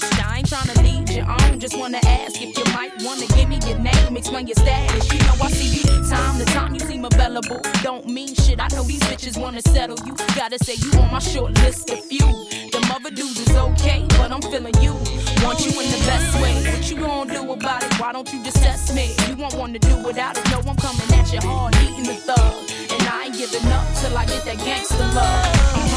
bitch. I ain't tryna lead your own, just wanna ask if you might wanna give me your name, explain your status. You know I see you time to time, you seem available. Don't mean shit, I know these bitches wanna settle you. Gotta say you on my short list of few. Them other dudes is okay, but I'm feeling you. Want you in the best way. What you gonna do about it? Why don't you just test me? You won't wanna do without it. No, I'm coming at you hard, eating the thug. And I ain't giving up till I get that gangster love. Uh-huh.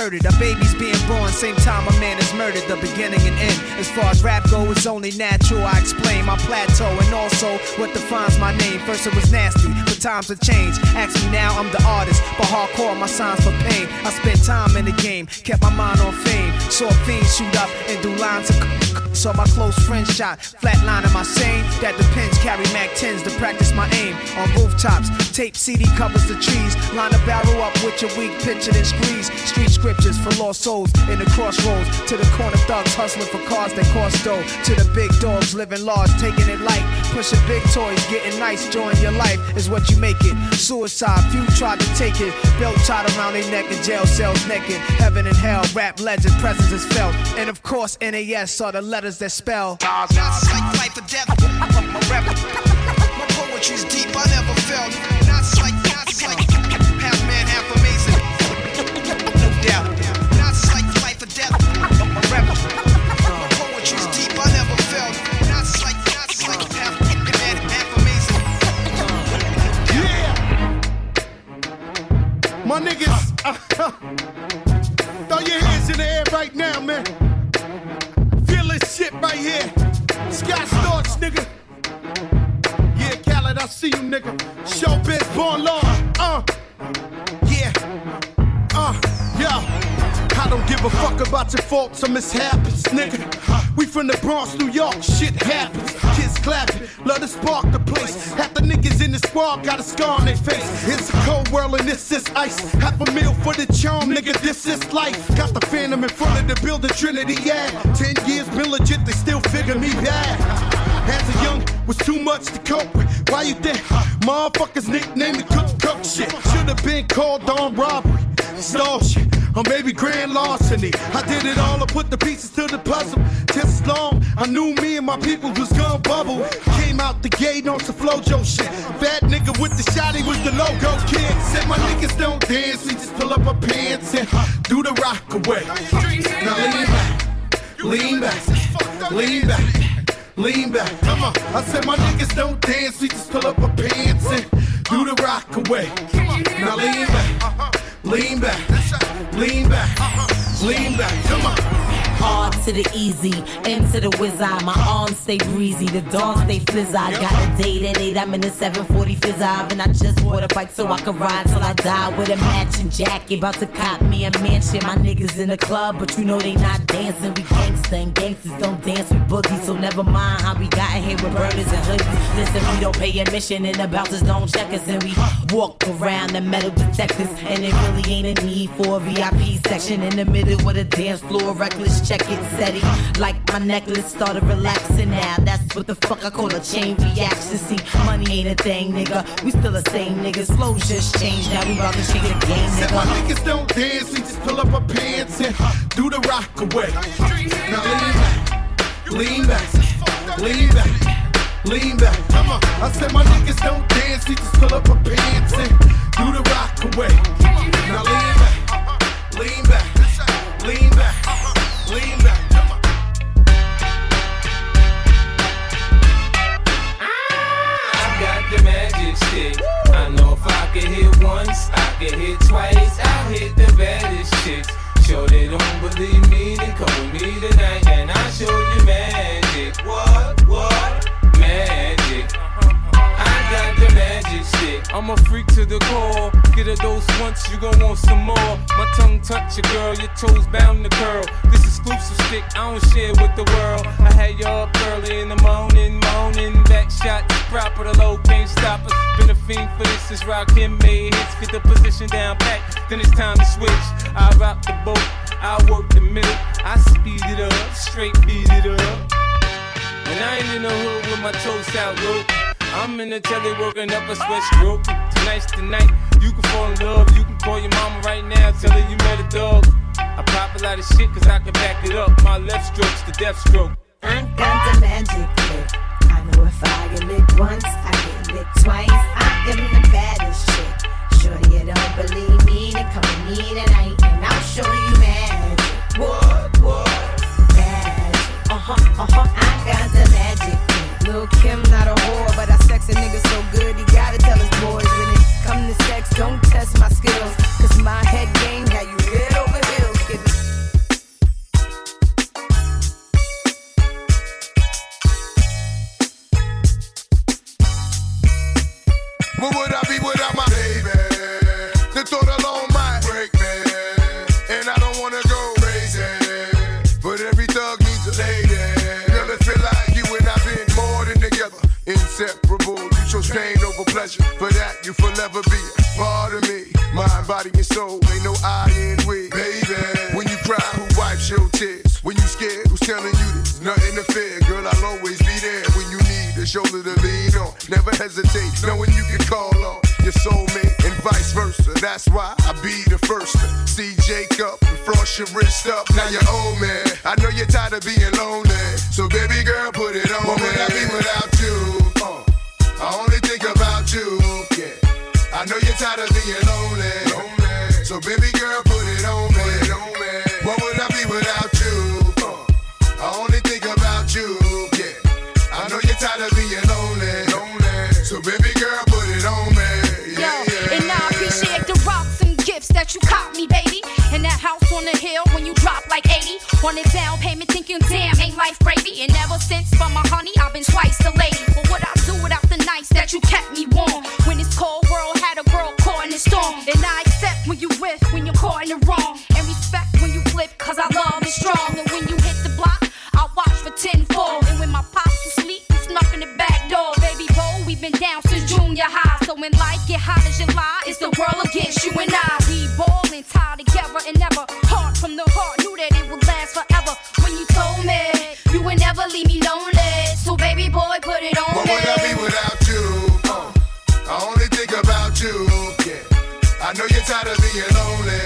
A baby's being born, same time a man is murdered, the beginning and end. As far as rap go, it's only natural I explain my plateau and also what defines my name. First it was nasty, but times have changed. Ask me now, I'm the artist, but hardcore my signs for pain. I spent time in the game, kept my mind on fame. Saw fiends shoot up and do lines of saw my close friend shot, flatline in my sane. That depends, carry MAC-10s to practice my aim. On rooftops, tape CD covers the trees. Line a barrel up with your weak pitcher and squeeze. Street scriptures for lost souls in the crossroads. To the corner thugs hustling for cars that cost dough. To the big dogs living large, taking it light. Pushing big toys, getting nice, join your life is what you make it. Suicide, few tried to take it. Belt tied around their neck and jail cells naked. Heaven and hell, rap legend, presence is felt. And of course, NAS are the letters that spell nonsense like life or death. My rap, my poetry's deep, I never felt nonsense like half man, half amazing. No doubt, nonsense like life or death. My rap, my poetry's deep, I never felt nonsense like half man, half amazing. Yeah, my niggas, throw your hands in the air right now, man. Shit right here, Scott Storch, nigga. Yeah, Khaled, I see you, nigga. Showbiz, born law. Yeah. don't give a fuck about your faults or mishaps, nigga. We from the Bronx, New York, shit happens. Kids clapping, love to spark the place. Half the niggas in the squad got a scar on their face. It's a cold world and this is ice. Half a meal for the charm, nigga, this is life. Got the Phantom in front of the building, Trinity, yeah. 10 years been legit, they still figure me bad. As a young, was too much to cope with. Why you think motherfuckers nicknamed the cook shit? Should've been called on robbery, stall shit, or maybe grand larceny. I did it all, I put the pieces to the puzzle. Just as long, I knew me and my people was gonna bubble. Came out the gate on some FloJo shit. Fat nigga with the shot, he was the logo kid. Said my niggas don't dance, we just pull up our pants and do the Rockaway. Now lean back, lean back. Lean back, come on. I said my niggas don't dance, we just pull up our pants and do the Rockaway. Now lean back, lean back, lean back, lean back, come on. R to the easy, M to the whiz eye. My arms stay breezy, the dawn stay flizzy. I got a date at 8, I'm in the 740 fizz eye. And I just bought a bike so I can ride till I die. With a matching jacket, about to cop me a mansion. My niggas in the club, but you know they not dancing. We gangsta and gangsters don't dance with boogies. So never mind how we got here with burgers and hoodies. Listen, we don't pay admission and the bouncers don't check us. And we walk around the metal detectors. And it really ain't a need for a VIP section. In the middle with a dance floor, reckless check it, steady. Like my necklace started relaxing now. That's what the fuck I call a chain reaction. See, money ain't a thing, nigga. We still the same niggas. Flow just changed. Now we about to change the game, nigga. Said my niggas don't dance. We just pull up our pants and do the Rockaway. Now lean back, lean back, lean back, lean back. Come on. I said my niggas don't dance. We just pull up our pants and do the Rockaway. Now lean back, lean back, lean back. Lean back, come on. I got the magic shit. I know if I can hit once, I can hit twice. I hit the baddest chicks. Sure they don't believe me, then call me tonight and I'll show you magic. What? Magic. I got the magic shit. I'm a freak to the core. Get a dose once, you gon' want some more. My tongue touch your girl, your toes bound to curl. This exclusive stick, I don't share with the world. I had y'all up early in the morning. Back shot, proper, the low can't stop us. Been a fiend for this, it's rockin' made hits. Get the position down pat, then it's time to switch. I rock the boat, I work the middle. I speed it up, straight beat it up. And I ain't in the hood with my toes out, look. I'm in the telly working up a sweat stroke. Tonight's the night, you can fall in love. You can call your mama right now, tell her you met a dog. I pop a lot of shit cause I can back it up. My left stroke's the death stroke. I got the magic lick. I know if I get licked once, I get licked twice. I am the baddest chick. Sure you don't believe me, then come with me tonight and I'll show you magic. What? Magic. I got the magic. Lil' Kim, not a whore, but I sex a nigga so good, he gotta tell his boys. When it come to sex, don't test my skills, cause my head game got you head over heels. What would I be without my baby? The thought alone might break me, and I don't wanna go crazy, but every thug needs a lady. Girl, it feel like you and I've been more than together, inseparable. You show strain over pleasure, for that you forever be a part of me. Mind, body, and soul, ain't no I in we. Baby, when you cry, who wipes your tears? When you scared, who's telling you there's nothing to fear? Girl, I'll always be there when you need a shoulder to lean on. Never hesitate, knowing you can call on your soulmate and vice versa. That's why I be the first to see Jacob and frost your wrist up. Now you're old man, I know you're tired of being lonely, so baby girl, put it on. What would I be without you? I only think about you, yeah. I know you're tired of being lonely, so baby girl, put it on me. What would I be without you? I only think about you, yeah. I know you're tired of being lonely, so baby girl, put it on me. Yeah. And I appreciate the rocks and gifts that you caught me, baby. And that house on the hill when you drop like 80 on a down payment, thinking damn, ain't life gravy. And ever since, for my honey, I've been twice the lady. But what I do without the nights that you kept me warm when it's cold. Storm. And I accept when you whiff, when you're caught in the wrong, and respect when you flip when life get hot as July, it's the world against you and I. We ballin', tied together and never heart from the heart, knew that it would last forever. When you told me you would never leave me lonely, so baby boy, put it on me. What would I be without you? I only think about you. Yeah. I know you're tired of being lonely,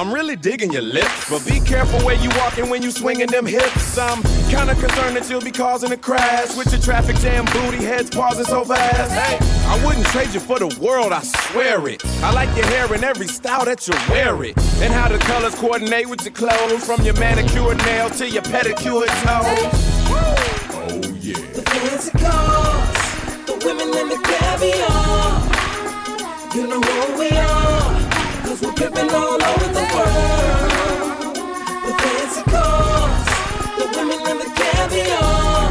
I'm really digging your lips, but be careful where you walking when you swinging them hips. I'm kinda concerned that you'll be causing a crash with your traffic jam booty heads pausing so fast. Hey, I wouldn't trade you for the world, I swear it. I like your hair and every style that you wear it, and how the colors coordinate with your clothes, from your manicure nail to your pedicure toes. Oh yeah. The fancy cars, the women and the caviar. You know who we are, 'cause we're pimping all over the world. The fancy cars, the women and the caviar.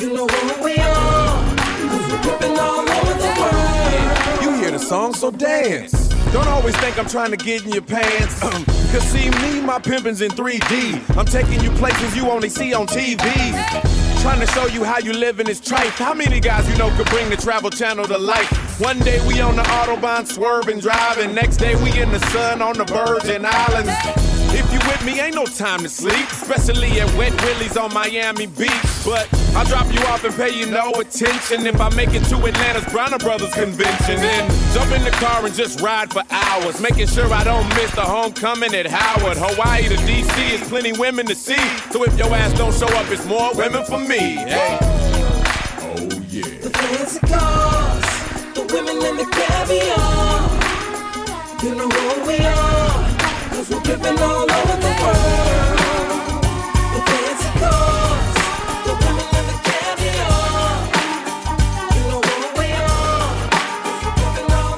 You know who we are, 'cause we're pimping all over the world. You hear the song, so dance. Don't always think I'm trying to get in your pants. 'Cause see me, my pimpin's in 3D. I'm taking you places you only see on TV. Trying to show you how you live in this trife. How many guys you know could bring the Travel Channel to life? One day we on the Autobahn swerving, driving. Next day we in the sun on the Virgin Islands. If you with me, ain't no time to sleep, especially at Wet Willie's on Miami Beach. But I'll drop you off and pay you no attention if I make it to Atlanta's Browner Brothers Convention. Then jump in the car and just ride for hours, making sure I don't miss the homecoming at Howard. Hawaii to D.C. is plenty women to see, so if your ass don't show up, it's more women for me. Hey. Oh yeah. The fancy cars, the women and the caviar. You know who we are, 'cause we're pimping all over the world. The fancy cars, the women and the caviar. You know who we are, 'cause we're pimping all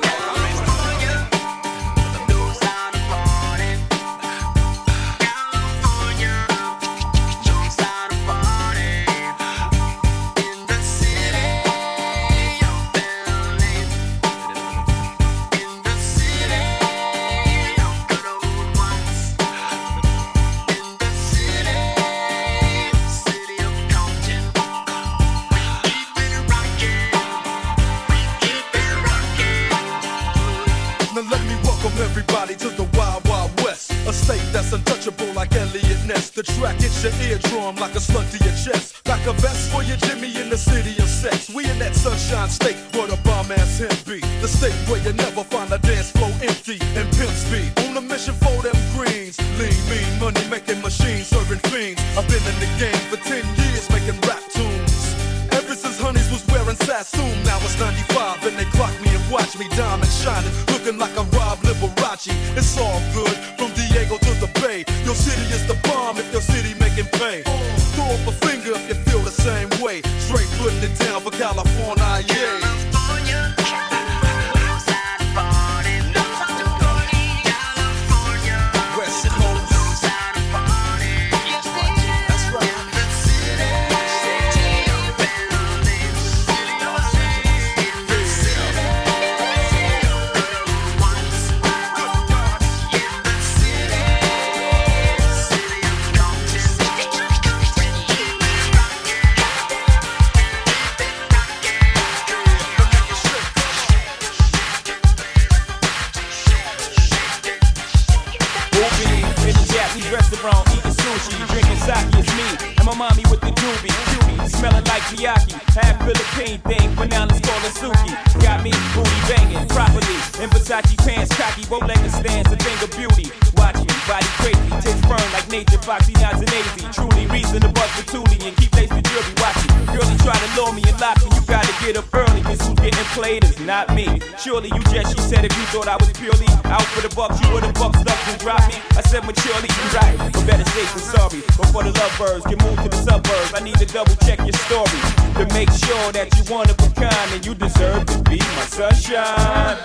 restaurant, eating sushi, drinking sake is me. And my mommy with the doobie, cutie, smelling like Miyaki. Half Philippine thing, but now let's call it Suki. Got me booty banging properly, in Versace pants, cocky, Rolex stands, a thing of beauty. Watch me, body crazy, tits firm like nature, foxy, Nazi. Truly reason to bust the toolie and keep lace the jewelry. Watch me, girlie try to lure me and lock me. You gotta get up early, cause who's getting played is not me. Surely you just, she said, if you thought I was purely out for the bucks, you were the bucks up and drop me. I said maturely, you right, but better safe than sorry. Before the lovebirds can move to the suburbs, I need to double check your story to make sure that you one of a kind and you deserve to be my sunshine.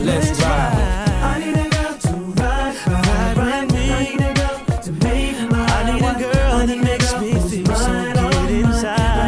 let's ride. I need a girl to ride me. I need a girl to make my life. I need a girl that makes me feel so good inside.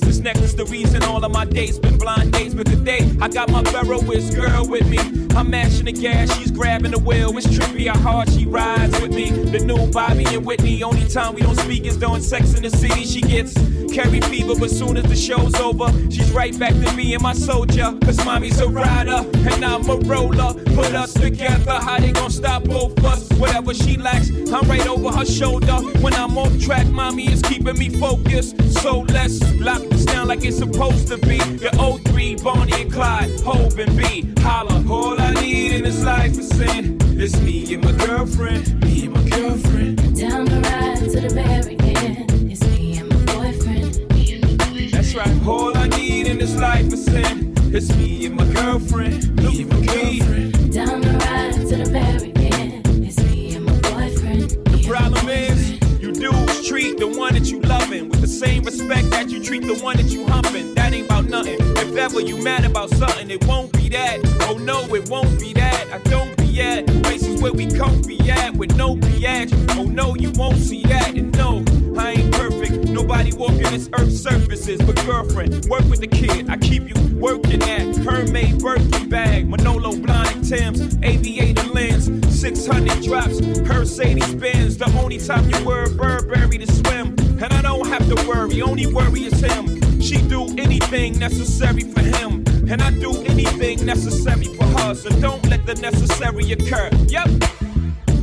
This necklace, the reason all of my dates been blind dates. But today, I got my Ferroist girl with me. I'm mashing the gas, she's grabbing the wheel. It's trippy how hard she rides with me. The new Bobby and Whitney, only time we don't speak is doing Sex in the City. She gets carry fever, but soon as the show's over, she's right back to me and my soldier. Cause mommy's a rider, and I'm a roller. Put us together, how they gon' stop both us? Whatever she lacks, I'm right over her shoulder. When I'm off track, mommy is keeping me focused. So let's lock this down like it's supposed to be. The O3, Bonnie and Clyde, Hov and B. Holla, all I need in this life is sin. It's me and my girlfriend, me and my girlfriend. Down the ride to the barricade. It's me and my boyfriend, me and my boyfriend. That's right. All I need in this life is sin. It's me and my girlfriend, me and my girlfriend. Down the ride to the barricade. It's me and my boyfriend. The problem is, you dudes treat the one that you loving with the same respect that you treat the one that you humping. That ain't about nothing. If ever you mad about something, it won't be that. Oh no, it won't be that. I don't be at places where we comfy at with no biatch. Oh no, you won't see that. And no, I ain't perfect. Nobody walking this earth's surfaces. But girlfriend, work with the kid. I keep you working at Hermès Birkin bag, Manolo Blahniks Timbs, aviator lens, 600 drops, Mercedes Benz. The only time you wear Burberry to swim, and I don't have to worry, only worry is him. She do anything necessary for him, and I do anything necessary for her, so don't let the necessary occur. Yep.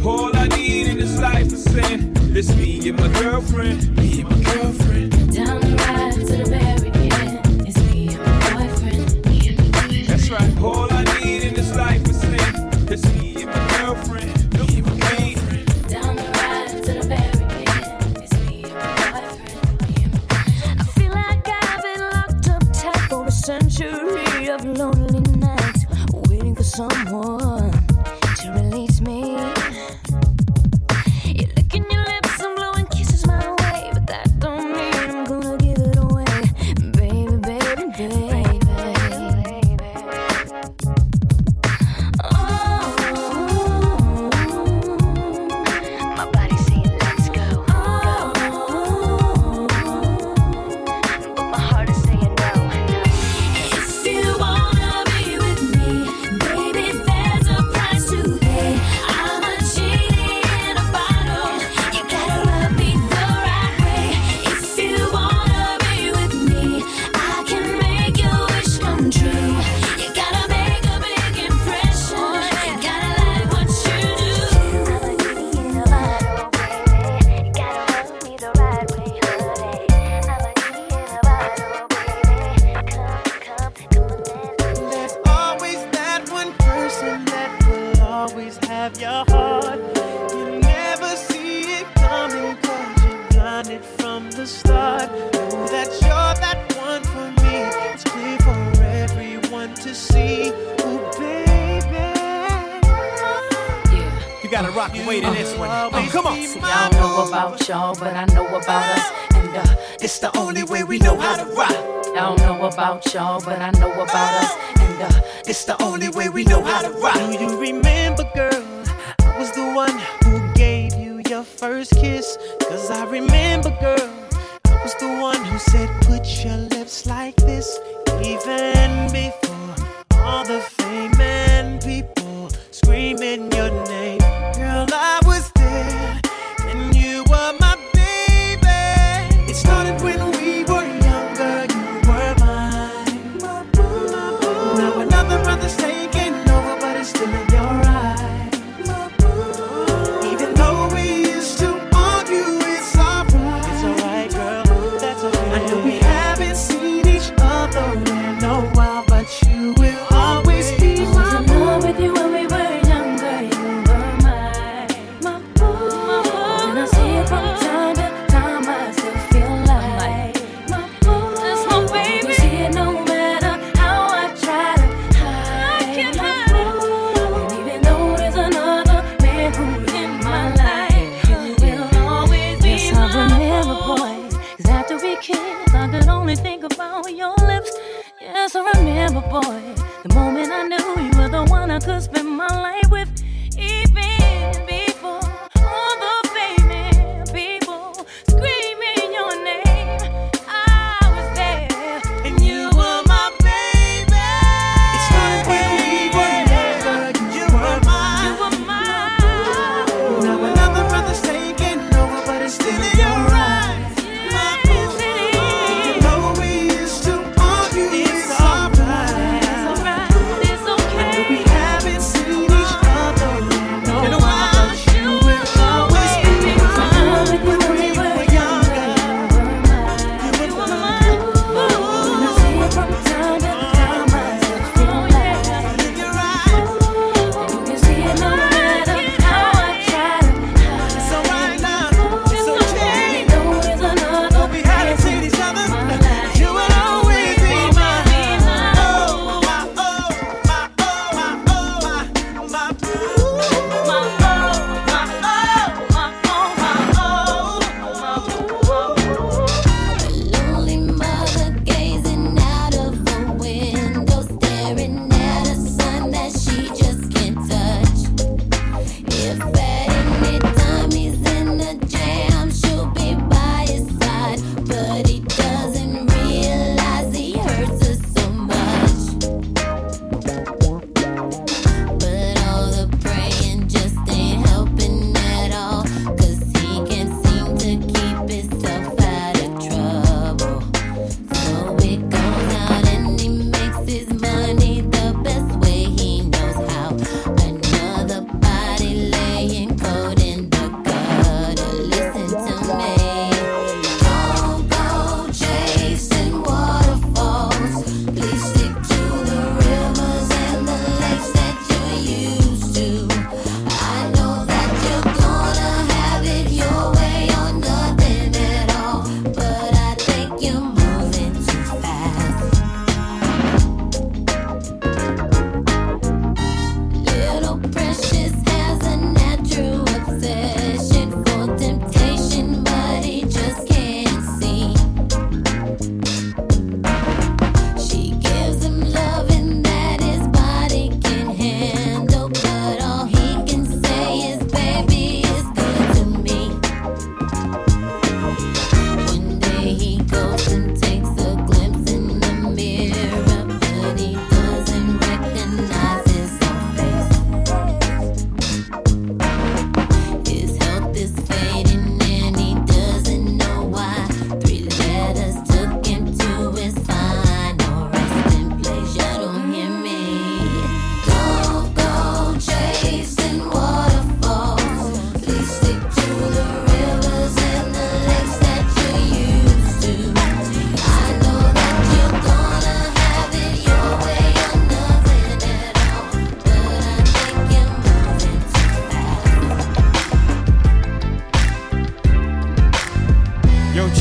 All I need in this life is sin. It's me and my girlfriend, me and my girlfriend. Down the ride to the barricade. It's me and my boyfriend, me and my boyfriend. That's right. All I need in this life is sin. It's me and my girlfriend. Century of lonely nights, waiting for someone to release me. You look in your lips, I'm blowing kisses my way, but that don't mean I'm gonna give it away. Baby, baby, baby, baby. Oh, my body saying let's go. Oh, but my heart is saying no. If you wanna be with me, baby, there's Rockaway to this one. Come on. See, I don't know about y'all, but I know about us. And it's the only way we know how to rock. I don't know about y'all, but I know about us. And it's the only way we know how to rock. Do you remember, girl? I was the one who gave you your first kiss. 'Cause I remember, girl. I was the one who said, put your lips like this. Even before all the fame and people screaming your name. Girl, I was there, and you were my baby. It started when we were younger, you were mine. My boo, my boo. Now another brother's taking over, but it's still in your eyes. My boo. Even though we used to argue, it's alright. It's alright, girl, that's alright. I know we haven't seen each other in a while, but you will always be mine. I was in love with you when we were younger, you were my boo. When I see you from time to time, I still feel like my boo. That's my baby. You see it no matter how I try to hide. I can't hide. And even though there's another man who's in my life, you will always be mine. Yes, I remember, boy, 'cause after we kissed, I could only think about your lips. Yes, I remember, boy, the moment I knew you were the one I could spend my life with. Even before all the fame and people screaming your name, I was there, and you were my baby. It started when we were younger, you were mine. You were mine. Now another brother's taking over, but it's still in your eyes. My boo. Even though we used to argue, it's alright. It's alright, it's okay. We haven't seen each other in a while, but you will always be mine. When we were younger, you were mine. When I see you from time to time, I still feel like in your eyes. You can see it no matter how I try to hide. It's alright now, it's okay. Even though there's another we haven't man seen each other, in my life, you will always be mine. Oh, my, oh, my, oh, my, oh, my boo. My oh, my oh, my oh, my oh, my boo. Lonely mother gazing out of the window, staring at a sun that she just can't touch. If at any time he's in a jam, she'll be by his side, but he doesn't realize he hurts her so much. But all the praying just ain't helping at all, 'cause he can't seem to keep himself out of trouble. So it goes out and he makes his money the best way he knows how. Another body laying cold in the gutter. Listen to me. Don't go chasing waterfalls. Please stick to the rivers and the lakes that you're used to. I know that you're gonna have it your way or nothing at all, but I think you're moving too fast. Little Precious has a natural obsession for temptation, but he just can't see. She gives him loving that his body can handle, but all he can say is, baby, it's good to me. One day he goes and takes a glimpse in the mirror, but he doesn't recognize his own face. His health is fading and he doesn't know why. 3 letters took him to his final resting place. You don't hear me. Don't go chasing waterfalls. Please stick to the rivers and the lakes that you're used to. I know that you're gonna have it your way or nothing at all, but I think you're moving too fast. Yo, G,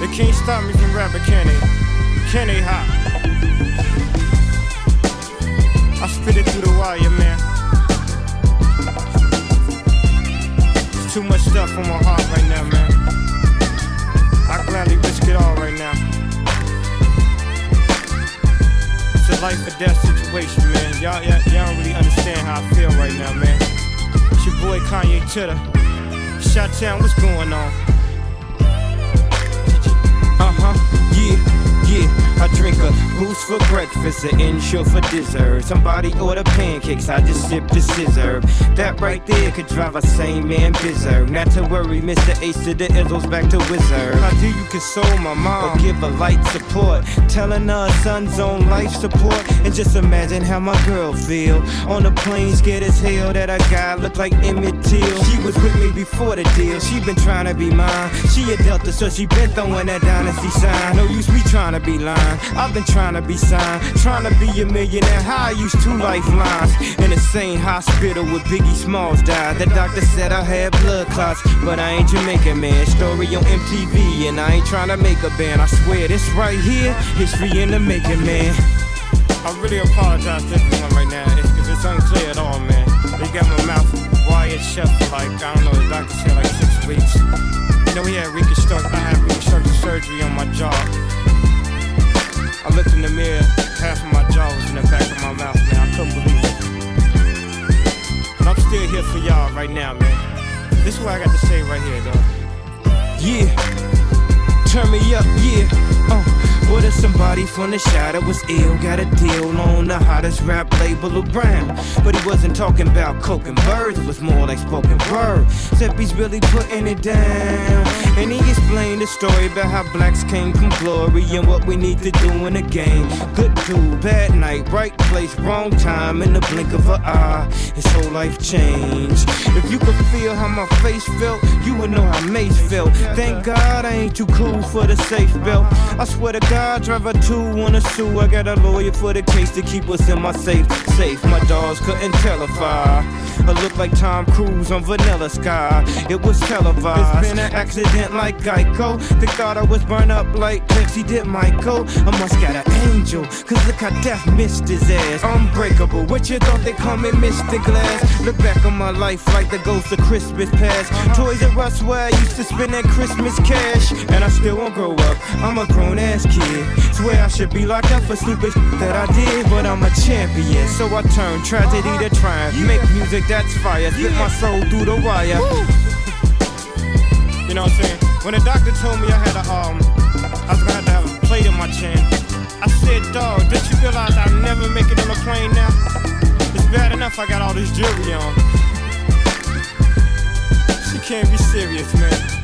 they can't stop me from rapping, can they? Can they hop? I spit it through the wire, man. too much stuff on my heart right now, man. I gladly risk it all right now. It's a life or death situation, man. Y'all don't really understand how I feel right now, man. It's your boy Kanye Titter. Shot-town, what's going on? I drink a boost for breakfast, an insure for dessert. Somebody order pancakes, I just sip the scissor. That right there could drive a sane man bizzard. Not to worry, Mr. Ace to the Izzles back to Wizard. How do you console my mom? Or give her light support, telling her son's on life support. And just imagine how my girl feel. On the plane, scared as hell that a guy looked like Emmett Till. She was with me before the deal, she been trying to be mine. She a Delta, so she been throwing that dynasty sign. No use me trying to be lying, I've been trying to be signed, trying to be a millionaire. How I used two lifelines in the same hospital where Biggie Smalls died. The doctor said I had blood clots, but I ain't Jamaican, man. Story on MTV, and I ain't trying to make a band. I swear this right here, history in the making, man. I really apologize to everyone right now if it's unclear at all, man. They got my mouth wired shut for like, I don't know, the doctor said like 6 weeks. You know, I had reconstructive surgery on my jaw. I looked in the mirror, half of my jaw was in the back of my mouth, man. I couldn't believe it. But I'm still here for y'all right now, man. This is what I got to say right here, though. Yeah. Turn me up, yeah. What if somebody from the shadow was ill? Got a deal on the hottest rap label around. But he wasn't talking about coke and birds, it was more like spoken word. Except he's really putting it down. And he explained the story about how blacks came from glory and what we need to do in the game. Good dude, bad night, right place, wrong time, in the blink of an eye, his whole life changed. If you could feel how my face felt, you would know how Mace felt. Thank God I ain't too cool for the safe belt. I swear to God, drive a two on a shoe. I got a lawyer for the case to keep us in my safe. My dogs couldn't tell if I looked like Tom Cruise on Vanilla Sky. It was televised. It's been an accident like Geico. They thought I was burned up like Pepsi did Michael. I must got an angel, cause look how death missed his ass. Unbreakable, what you thought they call me Mr. Glass? Look back on my life like the ghost of Christmas past. Toys "R" Us where I used to spend that Christmas cash. And I still won't grow up, I'm a grown ass kid. Swear I should be locked up for stupid that I did. But I'm a champion, so I turn tragedy to triumph. Yeah. Make music that's fire, spit my soul through the wire. Woo. You know what I'm saying? When the doctor told me I had I was gonna have to have a plate in my chin, I said, dog, didn't you realize I'll never make it on a plane now? It's bad enough I got all this jewelry on. She can't be serious, man.